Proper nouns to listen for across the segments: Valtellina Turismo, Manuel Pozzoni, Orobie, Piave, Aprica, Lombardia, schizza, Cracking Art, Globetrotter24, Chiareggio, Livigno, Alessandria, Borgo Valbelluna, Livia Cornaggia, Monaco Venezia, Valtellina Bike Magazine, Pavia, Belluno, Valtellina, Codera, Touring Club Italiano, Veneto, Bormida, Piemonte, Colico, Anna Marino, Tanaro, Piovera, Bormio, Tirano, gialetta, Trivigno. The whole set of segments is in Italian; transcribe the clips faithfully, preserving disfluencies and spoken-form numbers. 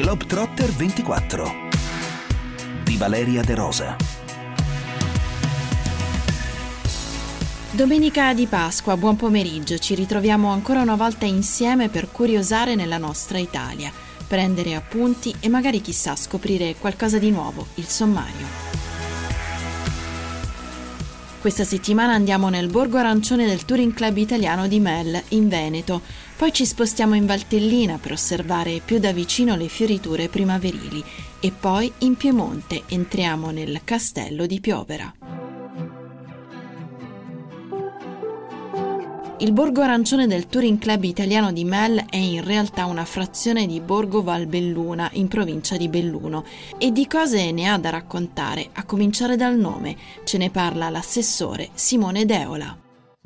Globetrotter ventiquattro di Valeria De Rosa. Domenica di Pasqua, buon pomeriggio, ci ritroviamo ancora una volta insieme per curiosare nella nostra Italia, prendere appunti e magari chissà scoprire qualcosa di nuovo, il sommario. Questa settimana andiamo nel Borgo Arancione del Touring Club Italiano di Mel, in Veneto. Poi ci spostiamo in Valtellina per osservare più da vicino le fioriture primaverili. E poi in Piemonte entriamo nel castello di Piovera. Il Borgo Arancione del Touring Club Italiano di Mel è in realtà una frazione di Borgo Valbelluna, in provincia di Belluno, e di cose ne ha da raccontare, a cominciare dal nome. Ce ne parla l'assessore Simone Deola.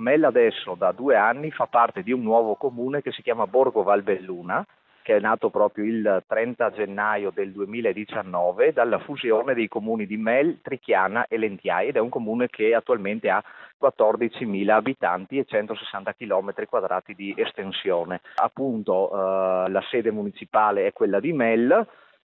Mel adesso da due anni fa parte di un nuovo comune che si chiama Borgo Valbelluna, che è nato proprio il trenta gennaio del duemiladiciannove dalla fusione dei comuni di Mel, Trichiana e Lentiai, ed è un comune che attualmente ha quattordicimila abitanti e centosessanta chilometri quadrati di estensione. Appunto eh, la sede municipale è quella di Mel,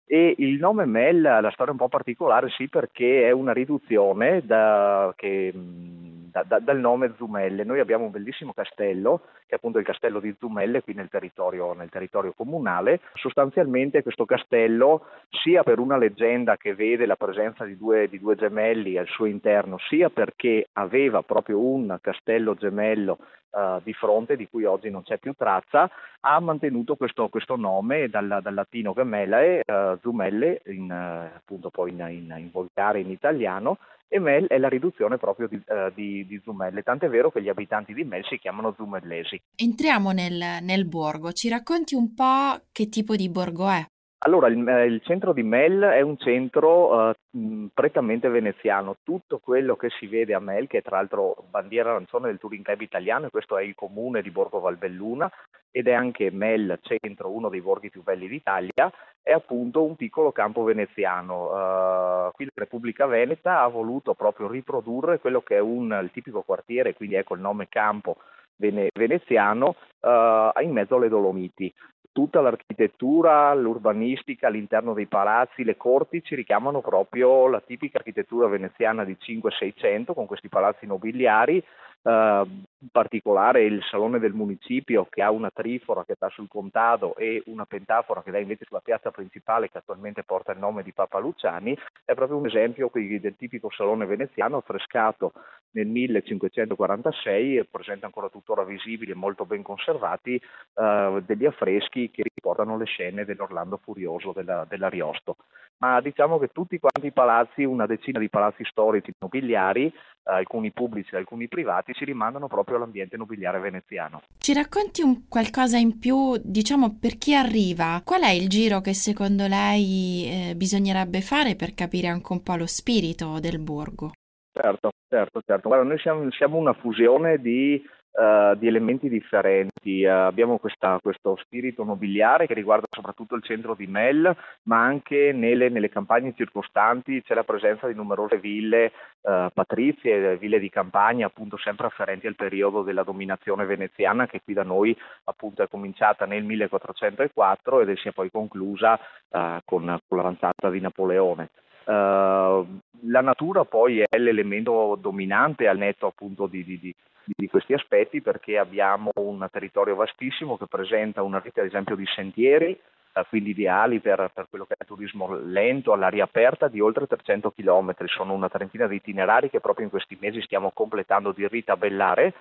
e il nome Mel, la storia è un po' particolare, sì, perché è una riduzione da, che, da, da, dal nome Zumelle. Noi abbiamo un bellissimo castello, che è appunto il castello di Zumelle, qui nel territorio, nel territorio comunale. Sostanzialmente questo castello, sia per una leggenda che vede la presenza di due, di due gemelli al suo interno, sia perché aveva proprio un castello gemello eh, di fronte, di cui oggi non c'è più traccia, ha mantenuto questo, questo nome dal, dal latino gemellae, eh, Zumelle, in, appunto poi in, in, in volgare, in italiano, e Mel è la riduzione proprio di, uh, di, di Zumelle, tant'è vero che gli abitanti di Mel si chiamano zumellesi. Entriamo nel, nel borgo, ci racconti un po' che tipo di borgo è? Allora, il, il centro di Mel è un centro uh, prettamente veneziano. Tutto quello che si vede a Mel, che è tra l'altro bandiera arancione del Touring Club Italiano, e questo è il comune di Borgo Valbelluna, ed è anche Mel Centro, uno dei borghi più belli d'Italia, è appunto un piccolo campo veneziano. Uh, qui la Repubblica Veneta ha voluto proprio riprodurre quello che è un, il tipico quartiere, quindi ecco il nome campo vene, veneziano, uh, in mezzo alle Dolomiti. Tutta l'architettura, l'urbanistica all'interno dei palazzi, le corti ci richiamano proprio la tipica architettura veneziana di cinque seicento, con questi palazzi nobiliari, eh, in particolare il salone del municipio, che ha una trifora che dà sul contado e una pentafora che dà invece sulla piazza principale, che attualmente porta il nome di Papa Luciani, è proprio un esempio quindi del tipico salone veneziano, affrescato nel millecinquecentoquarantasei, e presenta ancora tuttora visibili e molto ben conservati eh, degli affreschi che ricordano le scene dell'Orlando Furioso della, dell'Ariosto. Ma diciamo che tutti quanti i palazzi, una decina di palazzi storici nobiliari, alcuni pubblici e alcuni privati, ci rimandano proprio all'ambiente nobiliare veneziano. Ci racconti un qualcosa in più, diciamo, per chi arriva? Qual è il giro che secondo lei eh, bisognerebbe fare per capire anche un po' lo spirito del borgo? Certo, certo, certo. Guarda, noi siamo, siamo una fusione di... Uh, di elementi differenti. Uh, abbiamo questa, questo spirito nobiliare che riguarda soprattutto il centro di Mel, ma anche nelle, nelle campagne circostanti c'è la presenza di numerose ville uh, patrizie, ville di campagna, appunto sempre afferenti al periodo della dominazione veneziana, che qui da noi appunto è cominciata nel millequattrocentoquattro ed è si è poi conclusa uh, con, con l'avanzata di Napoleone. Uh, la natura poi è l'elemento dominante, al netto appunto di, di, di, di questi aspetti, perché abbiamo un territorio vastissimo che presenta una rete ad esempio di sentieri, uh, quindi ideali per, per quello che è il turismo lento all'aria aperta, di oltre trecento chilometri, sono una trentina di itinerari che proprio in questi mesi stiamo completando di ritabellare,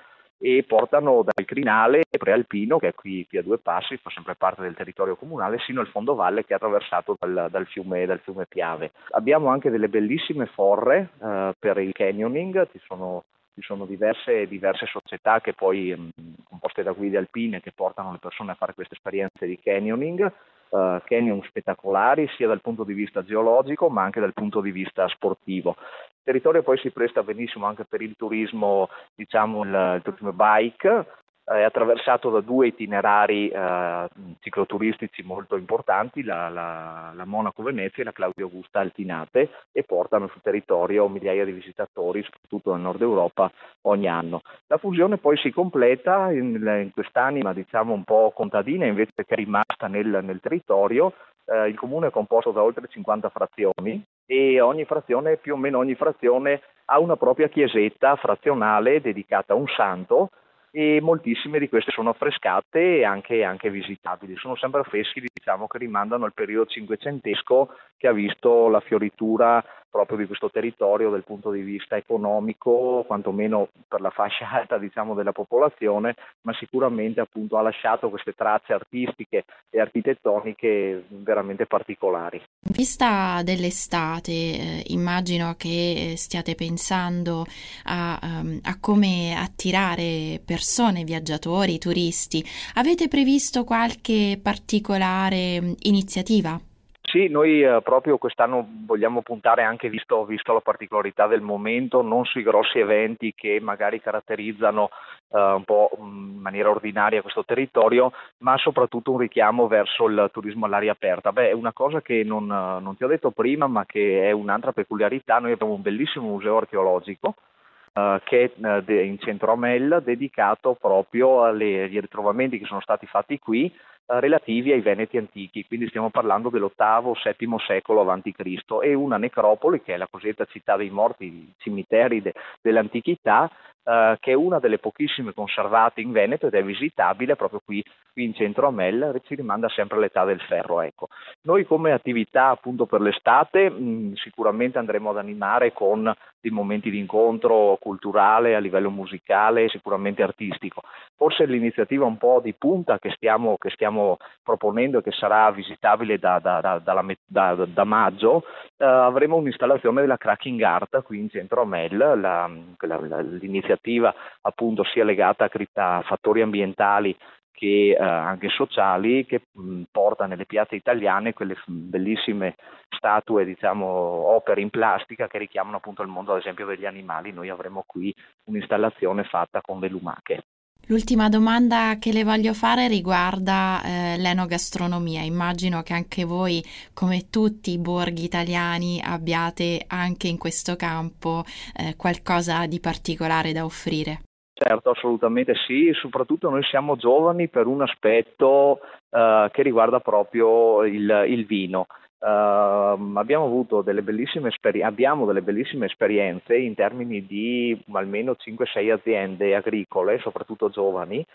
e portano dal crinale prealpino, che è qui, qui a due passi, fa sempre parte del territorio comunale, sino al fondovalle, che è attraversato dal, dal, fiume, dal fiume Piave. Abbiamo anche delle bellissime forre eh, per il canyoning, ci sono, ci sono diverse, diverse società che poi, mh, composte da guide alpine, che portano le persone a fare queste esperienze di canyoning, Uh, canyon spettacolari sia dal punto di vista geologico ma anche dal punto di vista sportivo. Il territorio poi si presta benissimo anche per il turismo, diciamo il, il turismo bike, è attraversato da due itinerari eh, cicloturistici molto importanti, la, la, la Monaco Venezia e la Claudio Augusta Altinate, e portano sul territorio migliaia di visitatori, soprattutto nel nord Europa, ogni anno. La fusione poi si completa in, in quest'anima, diciamo, un po' contadina, invece che è rimasta nel, nel territorio, eh, il comune è composto da oltre cinquanta frazioni e ogni frazione, più o meno ogni frazione, ha una propria chiesetta frazionale dedicata a un santo, e moltissime di queste sono affrescate e anche, anche visitabili. Sono sempre affreschi, diciamo, che rimandano al periodo cinquecentesco, che ha visto la fioritura proprio di questo territorio dal punto di vista economico, quantomeno per la fascia alta, diciamo, della popolazione, ma sicuramente appunto ha lasciato queste tracce artistiche e architettoniche veramente particolari. In vista dell'estate, eh, immagino che stiate pensando a, a come attirare persone, viaggiatori, turisti. Avete previsto qualche particolare iniziativa? Sì, noi eh, proprio quest'anno vogliamo puntare anche, visto, visto la particolarità del momento, non sui grossi eventi che magari caratterizzano eh, un po' in maniera ordinaria questo territorio, ma soprattutto un richiamo verso il turismo all'aria aperta. Beh, è una cosa che non, non ti ho detto prima, ma che è un'altra peculiarità. Noi abbiamo un bellissimo museo archeologico Uh, che è uh, de- in centro a Mel, dedicato proprio alle, agli ritrovamenti che sono stati fatti qui uh, relativi ai Veneti antichi, quindi stiamo parlando dell'ottavo settimo secolo avanti Cristo, e una necropoli che è la cosiddetta città dei morti, i cimiteri de- dell'antichità, uh, che è una delle pochissime conservate in Veneto ed è visitabile proprio qui, qui in centro a Mel, ci rimanda sempre all'età del ferro. Ecco. Noi come attività appunto per l'estate mh, sicuramente andremo ad animare con dei momenti di incontro culturale, a livello musicale, sicuramente artistico. Forse l'iniziativa un po' di punta che stiamo, che stiamo proponendo e che sarà visitabile da, da, da, da, da, da maggio, eh, avremo un'installazione della Cracking Art qui in centro a Mel. La, la, la, l'iniziativa appunto sia legata a, a fattori ambientali che eh, anche sociali, che mh, porta nelle piazze italiane quelle f- bellissime statue, diciamo, opere in plastica che richiamano appunto il mondo, ad esempio, degli animali. Noi avremo qui un'installazione fatta con le lumache. L'ultima domanda che le voglio fare riguarda eh, l'enogastronomia. Immagino che anche voi, come tutti i borghi italiani, abbiate anche in questo campo eh, qualcosa di particolare da offrire. Certo, assolutamente sì, soprattutto noi siamo giovani per un aspetto uh, che riguarda proprio il, il vino. Uh, abbiamo avuto delle bellissime esperi- abbiamo delle bellissime esperienze in termini di almeno cinque sei aziende agricole, soprattutto giovani,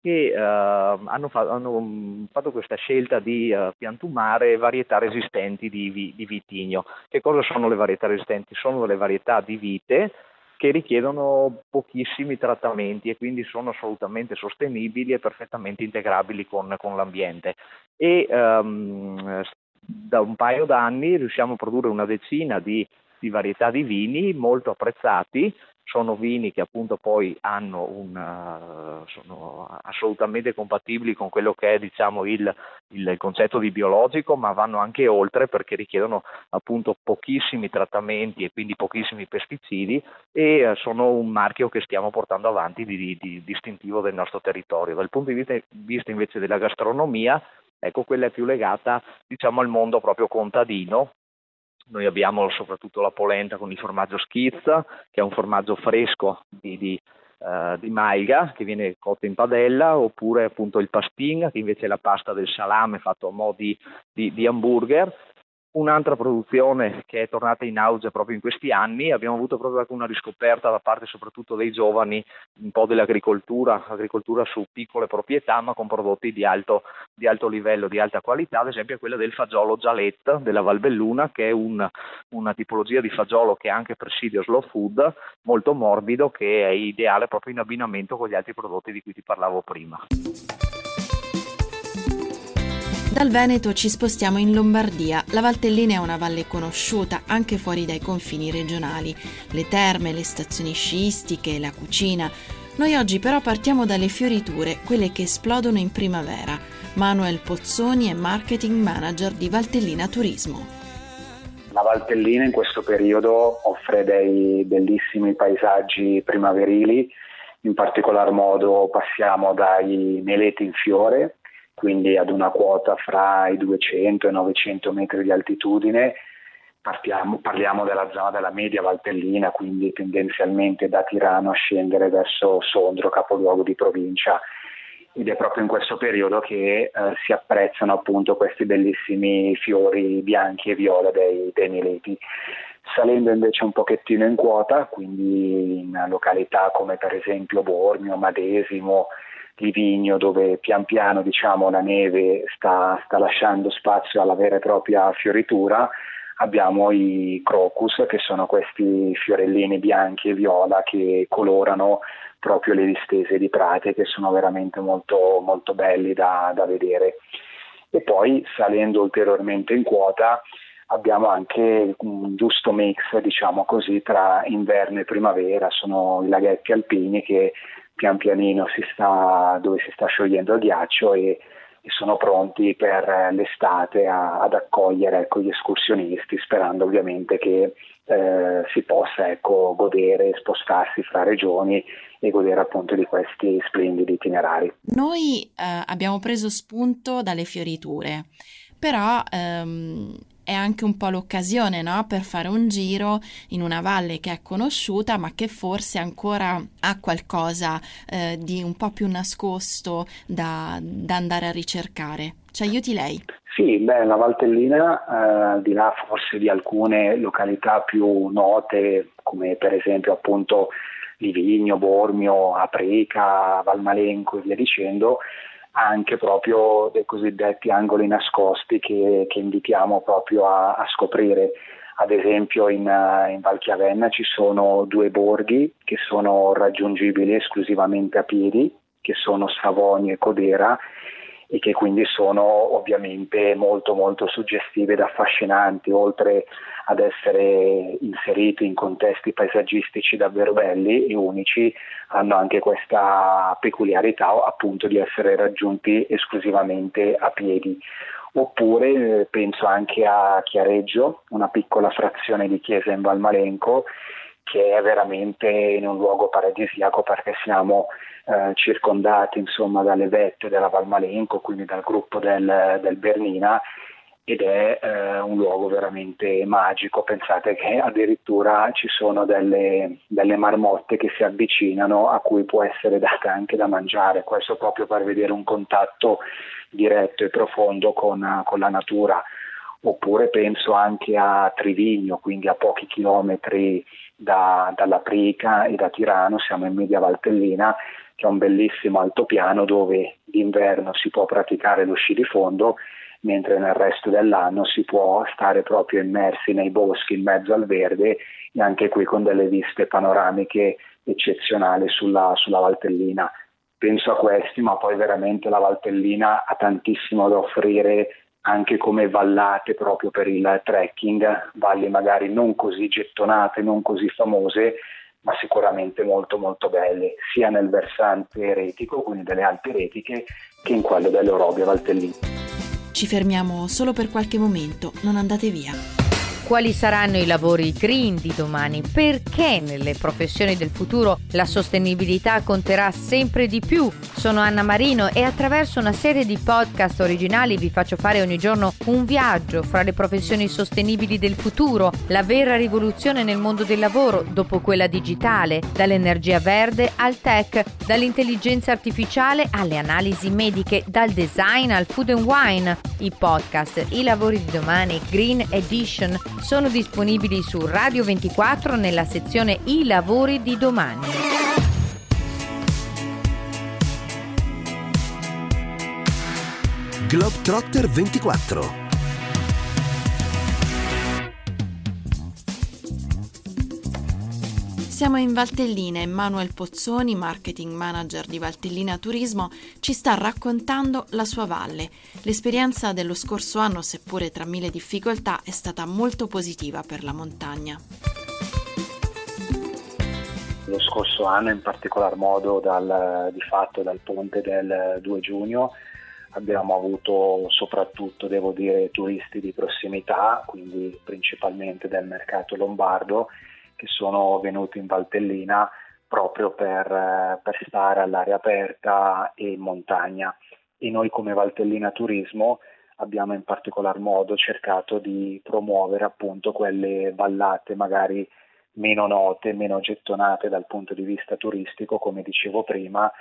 che uh, hanno, fa- hanno fatto questa scelta di uh, piantumare varietà resistenti di, vi- di vitigno. Che cosa sono le varietà resistenti? Sono le varietà di vite che richiedono pochissimi trattamenti e quindi sono assolutamente sostenibili e perfettamente integrabili con, con l'ambiente. E um, da un paio d'anni riusciamo a produrre una decina di, di varietà di vini molto apprezzati. Sono vini che appunto poi hanno un, sono assolutamente compatibili con quello che è, diciamo, il, il concetto di biologico, ma vanno anche oltre perché richiedono appunto pochissimi trattamenti e quindi pochissimi pesticidi, e sono un marchio che stiamo portando avanti di, di, di distintivo del nostro territorio. Dal punto di vista, vista invece della gastronomia, ecco, quella è più legata, diciamo, al mondo proprio contadino. Noi abbiamo soprattutto la polenta con il formaggio schizza, che è un formaggio fresco di, di, uh, di malga che viene cotto in padella, oppure appunto il pasting, che invece è la pasta del salame fatto a mo' di, di, di hamburger. Un'altra produzione che è tornata in auge proprio in questi anni, abbiamo avuto proprio anche una riscoperta da parte soprattutto dei giovani un po' dell'agricoltura, agricoltura su piccole proprietà ma con prodotti di alto, di alto livello, di alta qualità, ad esempio quella del fagiolo gialetta della Valbelluna, che è un, una tipologia di fagiolo che è anche presidio slow food, molto morbido, che è ideale proprio in abbinamento con gli altri prodotti di cui ti parlavo prima. Dal Veneto ci spostiamo in Lombardia. La Valtellina è una valle conosciuta anche fuori dai confini regionali. Le terme, le stazioni sciistiche, la cucina. Noi oggi però partiamo dalle fioriture, quelle che esplodono in primavera. Manuel Pozzoni è marketing manager di Valtellina Turismo. La Valtellina in questo periodo offre dei bellissimi paesaggi primaverili. In particolar modo passiamo dai meleti in fiore, quindi ad una quota fra i duecento e i novecento metri di altitudine. Partiamo, parliamo della zona della media Valtellina, quindi tendenzialmente da Tirano a scendere verso Sondrio, capoluogo di provincia, ed è proprio in questo periodo che eh, si apprezzano appunto questi bellissimi fiori bianchi e viola dei, dei mileti. Salendo invece un pochettino in quota, quindi in località come per esempio Bormio, Madesimo, Livigno, dove pian piano diciamo la neve sta, sta lasciando spazio alla vera e propria fioritura, abbiamo i crocus, che sono questi fiorellini bianchi e viola che colorano proprio le distese di prate, che sono veramente molto, molto belli da, da vedere. E poi salendo ulteriormente in quota abbiamo anche un giusto mix, diciamo così, tra inverno e primavera. Sono i laghetti alpini che pian pianino si sta, dove si sta sciogliendo il ghiaccio e, e sono pronti per l'estate a, ad accogliere ecco, gli escursionisti, sperando ovviamente che eh, si possa ecco, godere, spostarsi fra regioni e godere appunto di questi splendidi itinerari. Noi eh, abbiamo preso spunto dalle fioriture, però ehm... è anche un po' l'occasione, no? Per fare un giro in una valle che è conosciuta ma che forse ancora ha qualcosa eh, di un po' più nascosto da, da andare a ricercare. Ci aiuti lei? Sì, beh, la Valtellina, eh, al di là forse di alcune località più note come per esempio appunto Livigno, Bormio, Aprica, Valmalenco e via dicendo, anche proprio dei cosiddetti angoli nascosti che, che invitiamo proprio a, a scoprire. Ad esempio in, in Valchiavenna ci sono due borghi che sono raggiungibili esclusivamente a piedi, che sono Savogni e Codera, e che quindi sono ovviamente molto molto suggestive ed affascinanti, oltre ad essere inseriti in contesti paesaggistici davvero belli e unici, hanno anche questa peculiarità appunto di essere raggiunti esclusivamente a piedi. Oppure penso anche a Chiareggio, una piccola frazione di chiesa in Valmalenco, che è veramente in un luogo paradisiaco, perché siamo eh, circondati insomma dalle vette della Valmalenco, quindi dal gruppo del, del Bernina, ed è eh, un luogo veramente magico. Pensate che addirittura ci sono delle, delle marmotte che si avvicinano, a cui può essere data anche da mangiare, questo proprio per vedere un contatto diretto e profondo con, con la natura. Oppure penso anche a Trivigno, quindi a pochi chilometri da, dall'Aprica e da Tirano, siamo in media Valtellina, che è un bellissimo altopiano dove d'inverno si può praticare lo sci di fondo, mentre nel resto dell'anno si può stare proprio immersi nei boschi in mezzo al verde, e anche qui con delle viste panoramiche eccezionali sulla, sulla Valtellina. Penso a questi, ma poi veramente la Valtellina ha tantissimo da offrire anche come vallate proprio per il trekking, valli magari non così gettonate, non così famose, ma sicuramente molto molto belle, sia nel versante retico, quindi delle Alpi Retiche, che in quello delle Orobie Valtelline. Ci fermiamo solo per qualche momento, non andate via. Quali saranno i lavori green di domani? Perché nelle professioni del futuro la sostenibilità conterà sempre di più? Sono Anna Marino e attraverso una serie di podcast originali vi faccio fare ogni giorno un viaggio fra le professioni sostenibili del futuro, la vera rivoluzione nel mondo del lavoro dopo quella digitale, dall'energia verde al tech, dall'intelligenza artificiale alle analisi mediche, dal design al food and wine. I podcast I lavori di domani Green Edition sono disponibili su Radio ventiquattro nella sezione I lavori di domani. Globetrotter ventiquattro. Siamo in Valtellina e Manuel Pozzoni, marketing manager di Valtellina Turismo, ci sta raccontando la sua valle. L'esperienza dello scorso anno, seppure tra mille difficoltà, è stata molto positiva per la montagna. Lo scorso anno, in particolar modo dal, di fatto dal ponte del due giugno, abbiamo avuto soprattutto, devo dire, turisti di prossimità, quindi principalmente del mercato lombardo, che sono venuti in Valtellina proprio per, per stare all'aria aperta e in montagna. E noi come Valtellina Turismo abbiamo in particolar modo cercato di promuovere appunto quelle vallate magari meno note, meno gettonate dal punto di vista turistico, come dicevo prima,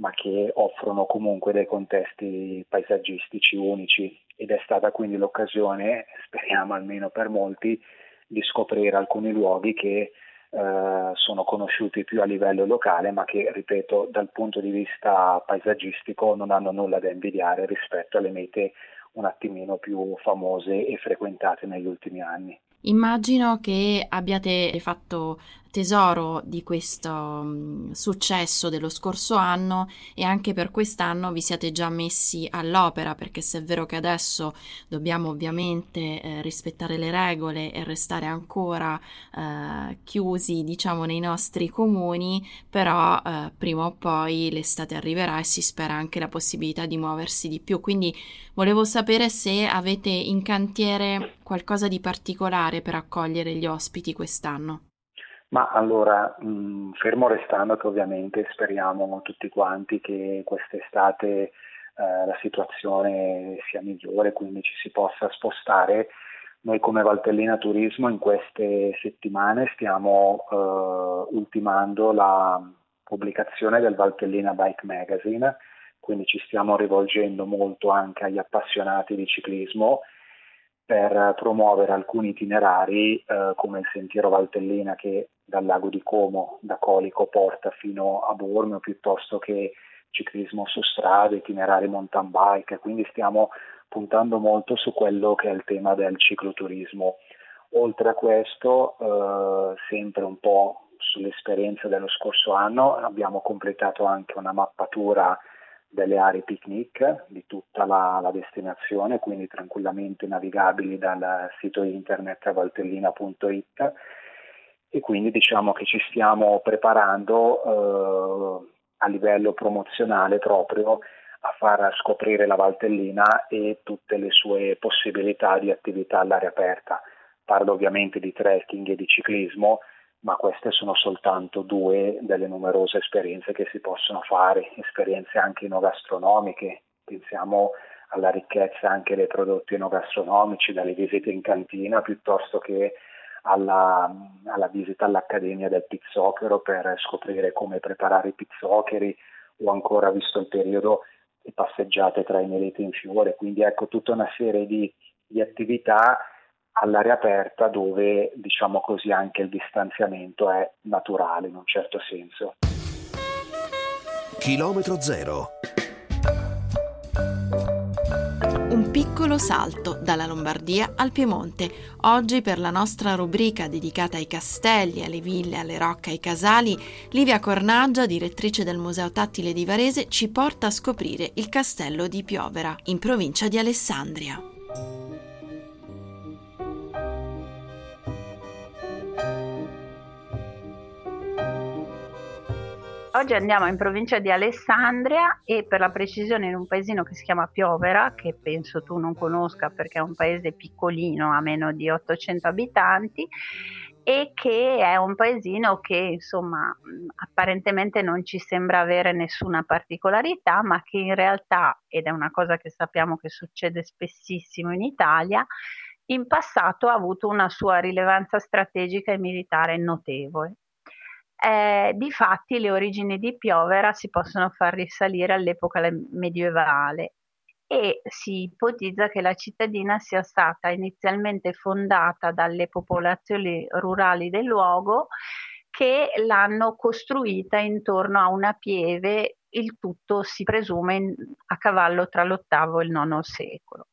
ma che offrono comunque dei contesti paesaggistici unici, ed è stata quindi l'occasione, speriamo almeno per molti, di scoprire alcuni luoghi che eh, sono conosciuti più a livello locale, ma che, ripeto, dal punto di vista paesaggistico non hanno nulla da invidiare rispetto alle mete un attimino più famose e frequentate negli ultimi anni. Immagino che abbiate fatto tesoro di questo successo dello scorso anno e anche per quest'anno vi siate già messi all'opera, perché se è vero che adesso dobbiamo ovviamente eh, rispettare le regole e restare ancora eh, chiusi, diciamo, nei nostri comuni, però eh, prima o poi l'estate arriverà e si spera anche la possibilità di muoversi di più. Quindi volevo sapere se avete in cantiere qualcosa di particolare per accogliere gli ospiti quest'anno. Ma allora, mh, fermo restando che ovviamente speriamo tutti quanti che quest'estate eh, la situazione sia migliore, quindi ci si possa spostare. Noi come Valtellina Turismo in queste settimane stiamo eh, ultimando la pubblicazione del Valtellina Bike Magazine, quindi ci stiamo rivolgendo molto anche agli appassionati di ciclismo per promuovere alcuni itinerari eh, come il sentiero Valtellina, che dal lago di Como, da Colico, porta fino a Bormio, piuttosto che ciclismo su strada, itinerari mountain bike. Quindi stiamo puntando molto su quello che è il tema del cicloturismo. Oltre a questo, eh, sempre un po' sull'esperienza dello scorso anno, abbiamo completato anche una mappatura delle aree picnic di tutta la, la destinazione, quindi tranquillamente navigabili dal sito internet valtellina punto it, e quindi diciamo che ci stiamo preparando eh, a livello promozionale proprio a far scoprire la Valtellina e tutte le sue possibilità di attività all'aria aperta. Parlo ovviamente di trekking e di ciclismo, ma queste sono soltanto due delle numerose esperienze che si possono fare, esperienze anche enogastronomiche. Pensiamo alla ricchezza anche dei prodotti enogastronomici, dalle visite in cantina piuttosto che alla, alla visita all'Accademia del Pizzochero per scoprire come preparare i pizzocheri, o ancora, visto il periodo, le passeggiate tra i meleti in fiore. Quindi ecco, tutta una serie di, di attività all'aria aperta dove, diciamo così, anche il distanziamento è naturale in un certo senso. Chilometro zero. Un piccolo salto dalla Lombardia al Piemonte. Oggi per la nostra rubrica dedicata ai castelli, alle ville, alle rocche, ai casali, Livia Cornaggia, direttrice del Museo Tattile di Varese, ci porta a scoprire il castello di Piovera, in provincia di Alessandria. Oggi andiamo in provincia di Alessandria e per la precisione in un paesino che si chiama Piovera, che penso tu non conosca perché è un paese piccolino, a meno di ottocento abitanti, e che è un paesino che, insomma, apparentemente non ci sembra avere nessuna particolarità, ma che in realtà, ed è una cosa che sappiamo che succede spessissimo in Italia, in passato ha avuto una sua rilevanza strategica e militare notevole. Eh, difatti le origini di Piovera si possono far risalire all'epoca medievale e si ipotizza che la cittadina sia stata inizialmente fondata dalle popolazioni rurali del luogo, che l'hanno costruita intorno a una pieve, il tutto si presume in, a cavallo tra l'ottavo e il nono secolo.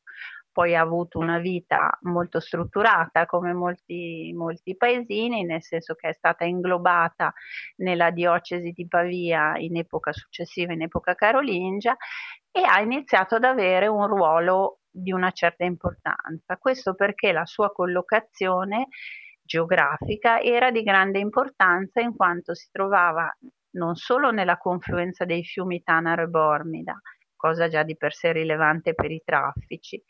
Poi ha avuto una vita molto strutturata come molti, molti paesini, nel senso che è stata inglobata nella diocesi di Pavia in epoca successiva, in epoca carolingia, e ha iniziato ad avere un ruolo di una certa importanza. Questo perché la sua collocazione geografica era di grande importanza, in quanto si trovava non solo nella confluenza dei fiumi Tanaro e Bormida, cosa già di per sé rilevante per i traffici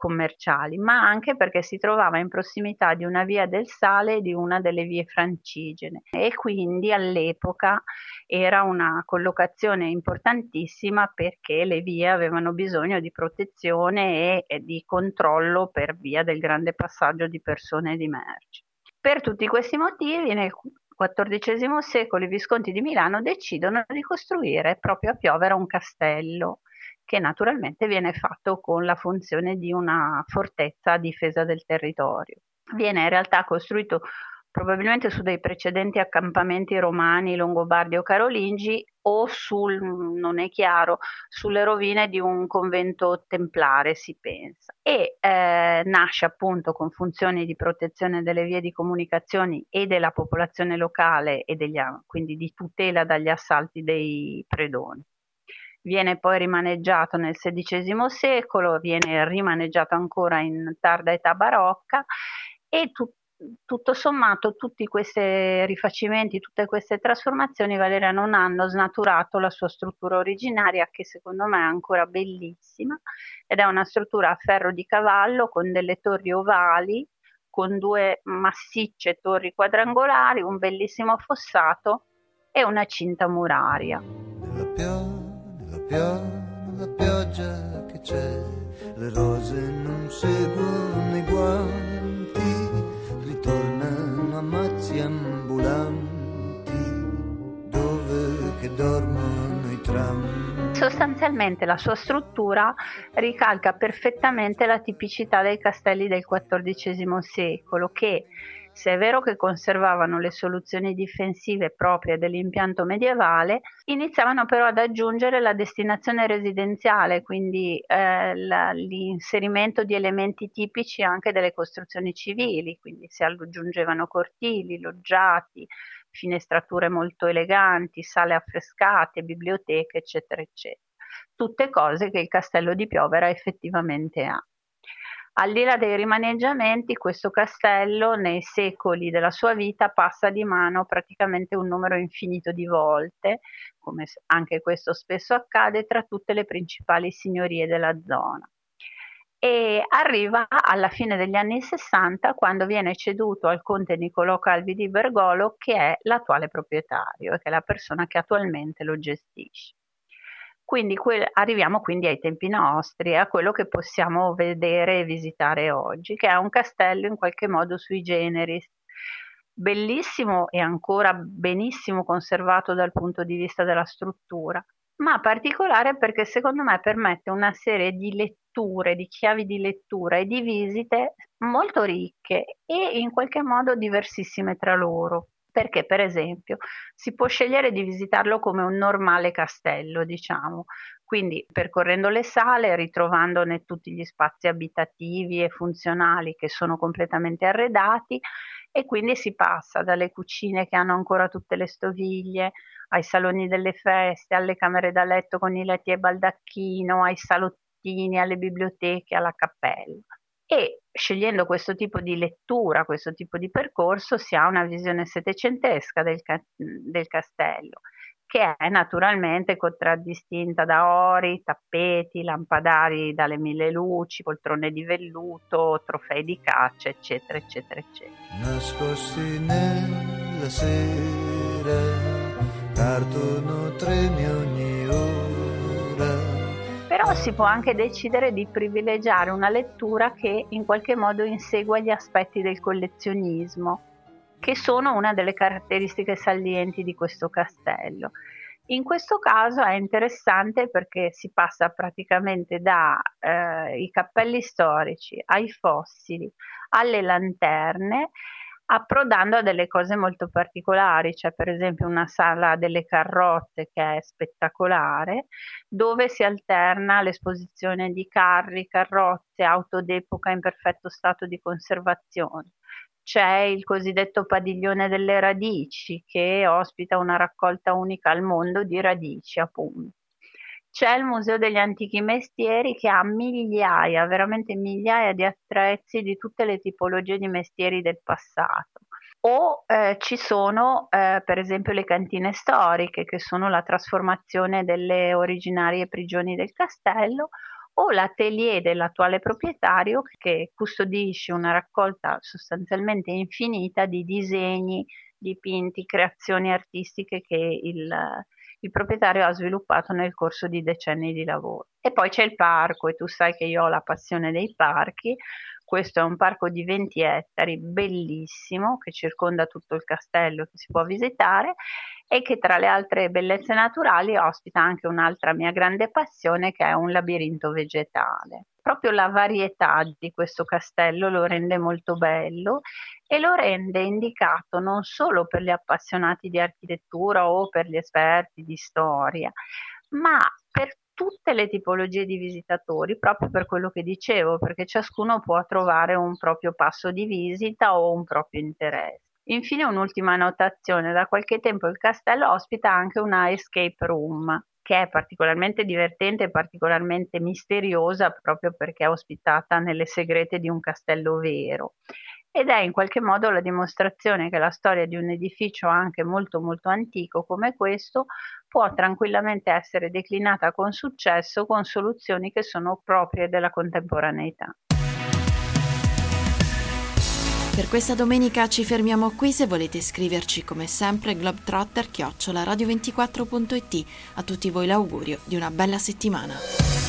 commerciali, ma anche perché si trovava in prossimità di una via del sale e di una delle vie francigene, e quindi all'epoca era una collocazione importantissima, perché le vie avevano bisogno di protezione e, e di controllo per via del grande passaggio di persone e di merci. Per tutti questi motivi nel quattordicesimo secolo i Visconti di Milano decidono di costruire proprio a Piovera un castello, che naturalmente viene fatto con la funzione di una fortezza a difesa del territorio. Viene in realtà costruito probabilmente su dei precedenti accampamenti romani, longobardi o carolingi, o sul, non è chiaro, sulle rovine di un convento templare, si pensa. E eh, nasce appunto con funzioni di protezione delle vie di comunicazione e della popolazione locale e degli, quindi di tutela dagli assalti dei predoni. Viene poi rimaneggiato nel sedicesimo secolo, viene rimaneggiato ancora in tarda età barocca e tu, tutto sommato tutti questi rifacimenti, tutte queste trasformazioni, Valeria, non hanno snaturato la sua struttura originaria, che secondo me è ancora bellissima, ed è una struttura a ferro di cavallo con delle torri ovali, con due massicce torri quadrangolari, un bellissimo fossato e una cinta muraria. La pioggia che c'è, le rose non seguono i guanti, ritornano a mazzi ambulanti, dove che dormono i tram. Sostanzialmente la sua struttura ricalca perfettamente la tipicità dei castelli del quattordicesimo secolo, che, se è vero che conservavano le soluzioni difensive proprie dell'impianto medievale, iniziavano però ad aggiungere la destinazione residenziale, quindi eh, la, l'inserimento di elementi tipici anche delle costruzioni civili, quindi si aggiungevano cortili, loggiati, finestrature molto eleganti, sale affrescate, biblioteche, eccetera, eccetera. Tutte cose che il castello di Piovera effettivamente ha. Al di là dei rimaneggiamenti, questo castello nei secoli della sua vita passa di mano praticamente un numero infinito di volte, come anche questo spesso accade, tra tutte le principali signorie della zona. E arriva alla fine degli anni sessanta, quando viene ceduto al conte Niccolò Calvi di Bergolo, che è l'attuale proprietario e che è la persona che attualmente lo gestisce. Quindi que- arriviamo quindi ai tempi nostri, a quello che possiamo vedere e visitare oggi, che è un castello in qualche modo sui generis, bellissimo e ancora benissimo conservato dal punto di vista della struttura, ma particolare perché secondo me permette una serie di letture, di chiavi di lettura e di visite molto ricche e in qualche modo diversissime tra loro. Perché, per esempio, si può scegliere di visitarlo come un normale castello, diciamo, quindi percorrendo le sale, ritrovandone tutti gli spazi abitativi e funzionali che sono completamente arredati, e quindi si passa dalle cucine che hanno ancora tutte le stoviglie, ai saloni delle feste, alle camere da letto con i letti e baldacchino, ai salottini, alle biblioteche, alla cappella. E scegliendo questo tipo di lettura, questo tipo di percorso, si ha una visione settecentesca del, ca- del castello, che è naturalmente contraddistinta da ori, tappeti, lampadari dalle mille luci, poltrone di velluto, trofei di caccia, eccetera, eccetera, eccetera. Nascosti nella sera, partono treni ogni ora. Però si può anche decidere di privilegiare una lettura che in qualche modo insegua gli aspetti del collezionismo, che sono una delle caratteristiche salienti di questo castello. In questo caso è interessante perché si passa praticamente dai eh, cappelli storici ai fossili, alle lanterne, approdando a delle cose molto particolari. C'è per esempio una sala delle carrozze che è spettacolare, dove si alterna l'esposizione di carri, carrozze, auto d'epoca in perfetto stato di conservazione. C'è il cosiddetto padiglione delle radici, che ospita una raccolta unica al mondo di radici, appunto. C'è il Museo degli Antichi Mestieri, che ha migliaia, veramente migliaia di attrezzi di tutte le tipologie di mestieri del passato. O eh, ci sono eh, per esempio le cantine storiche, che sono la trasformazione delle originarie prigioni del castello, o l'atelier dell'attuale proprietario, che custodisce una raccolta sostanzialmente infinita di disegni, dipinti, creazioni artistiche che il il proprietario ha sviluppato nel corso di decenni di lavoro. E poi c'è il parco, e tu sai che io ho la passione dei parchi, Questo è un parco di venti ettari bellissimo che circonda tutto il castello, che si può visitare e che tra le altre bellezze naturali ospita anche un'altra mia grande passione, che è un labirinto vegetale. Proprio la varietà di questo castello lo rende molto bello e lo rende indicato non solo per gli appassionati di architettura o per gli esperti di storia, ma per tutte le tipologie di visitatori, proprio per quello che dicevo, perché ciascuno può trovare un proprio passo di visita o un proprio interesse. Infine un'ultima notazione: da qualche tempo il castello ospita anche una escape room, che è particolarmente divertente e particolarmente misteriosa proprio perché è ospitata nelle segrete di un castello vero. Ed è in qualche modo la dimostrazione che la storia di un edificio anche molto molto antico come questo può tranquillamente essere declinata con successo con soluzioni che sono proprie della contemporaneità. Per questa domenica ci fermiamo qui. Se volete iscriverci, come sempre, globetrotter chiocciola radio ventiquattro punto it. A tutti voi l'augurio di una bella settimana.